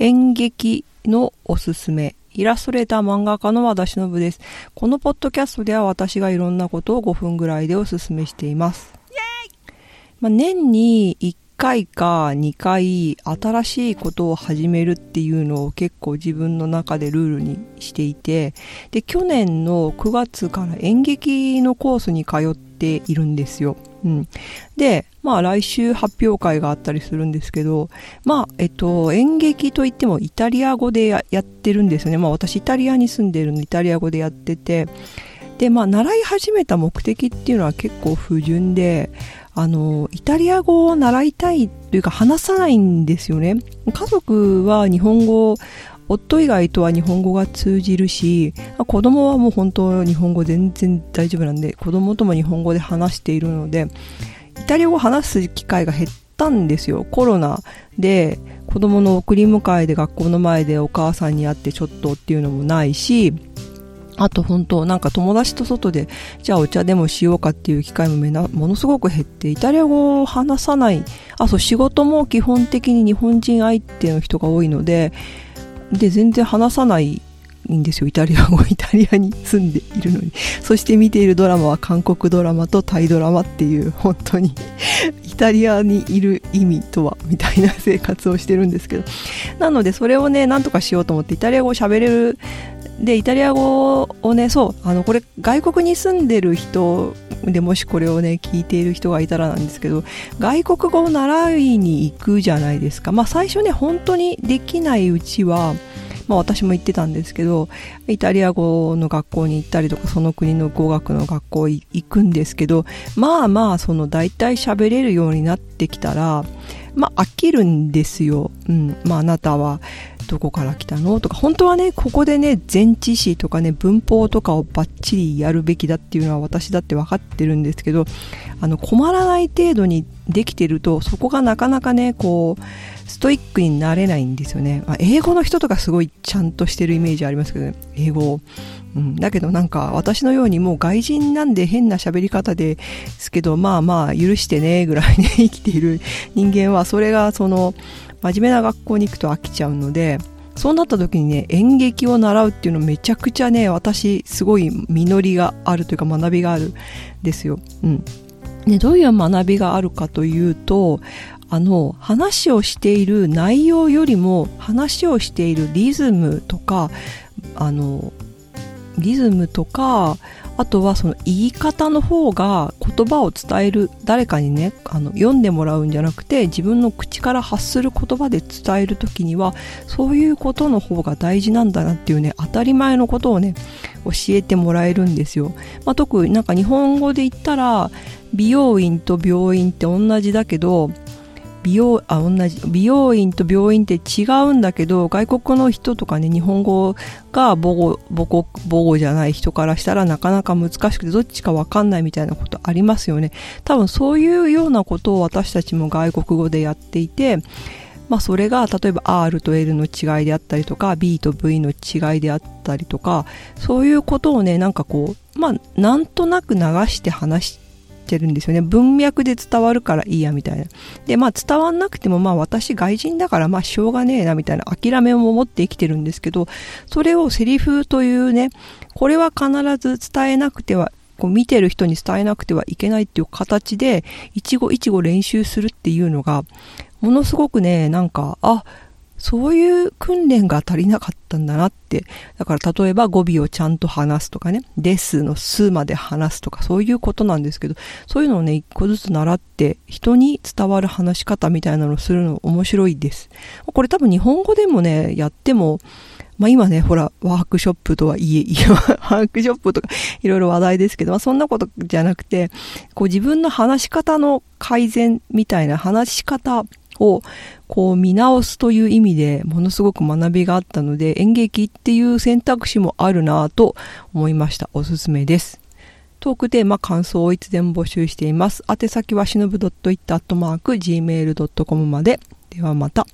演劇のおすすめ、イラストレーター漫画家の和田忍です。このポッドキャストでは私がいろんなことを5分ぐらいでおすすめしています。年に1回か2回新しいことを始めるっていうのを結構自分の中でルールにしていて、で去年の9月から演劇のコースに通っているんですよ。で、来週発表会があったりするんですけど、演劇といってもイタリア語で やってるんですよね。私イタリアに住んでるのでイタリア語でやってて、で習い始めた目的っていうのは結構不純で、イタリア語を習いたいというか話さないんですよね。家族は日本語、夫以外とは日本語が通じるし、子供はもう本当日本語全然大丈夫なんで、子供とも日本語で話しているので、イタリア語を話す機会が減ったんですよ。コロナで子供の送り迎えで学校の前でお母さんに会ってちょっとっていうのもないし、あと本当友達と外でじゃあお茶でもしようかっていう機会もものすごく減って、イタリア語を話さない、仕事も基本的に日本人相手の人が多いので、全然話さないんですよ、イタリア語。イタリアに住んでいるのに。そして見ているドラマは韓国ドラマとタイドラマっていう、本当にイタリアにいる意味とはみたいな生活をしてるんですけど、なのでそれをなんとかしようと思ってイタリア語を喋れる。でイタリア語をこれ外国に住んでる人で、もしこれを聞いている人がいたらなんですけど、外国語を習いに行くじゃないですか。最初本当にできないうちは、私も行ってたんですけど、イタリア語の学校に行ったりとか、その国の語学の学校に行くんですけど、大体喋れるようになってきたら、飽きるんですよ。あなたはどこから来たのとか、本当はここで前置詞とか文法とかをバッチリやるべきだっていうのは私だって分かってるんですけど、困らない程度にできてると、そこがなかなかストイックになれないんですよね。英語の人とかすごいちゃんとしてるイメージありますけどね、英語。だけど私のようにもう外人なんで変な喋り方ですけど、許してねぐらい生きている人間は、それが真面目な学校に行くと飽きちゃうので、そうなった時に演劇を習うっていうのめちゃくちゃ私すごい実りがあるというか学びがあるんですよ。どういう学びがあるかというと、話をしている内容よりも話をしているリズムとか、あとは言い方の方が、言葉を伝える、誰かに読んでもらうんじゃなくて、自分の口から発する言葉で伝えるときには、そういうことの方が大事なんだなっていう当たり前のことを教えてもらえるんですよ。特に日本語で言ったら、美容院と病院って同じだけど、美容院と病院って違うんだけど、外国の人とか日本語が母語じゃない人からしたらなかなか難しくて、どっちかわかんないみたいなことありますよね。多分そういうようなことを私たちも外国語でやっていて、それが例えば R と L の違いであったりとか、 B と V の違いであったりとか、そういうことをなんとなく流して話してるんですよね。文脈で伝わるからいいやみたいな。で伝わんなくても私外人だからしょうがねえなみたいな諦めを持って生きてるんですけど、それをセリフというこれは必ず伝えなくては、見てる人に伝えなくてはいけないっていう形で一語一語練習するっていうのが、ものすごくそういう訓練が足りなかったんだなって。だから例えば語尾をちゃんと話すとかですのすまで話すとか、そういうことなんですけど、そういうのを一個ずつ習って人に伝わる話し方みたいなのをするの面白いです。これ多分日本語でもやっても、今ワークショップとはいえワークショップとかいろいろ話題ですけど、そんなことじゃなくて、自分の話し方の改善みたいな、話し方を見直すという意味でものすごく学びがあったので、演劇っていう選択肢もあるなと思いました。おすすめです。トークテーマ、感想をいつでも募集しています。宛先はしのぶ.it@gmail.com まで。ではまた。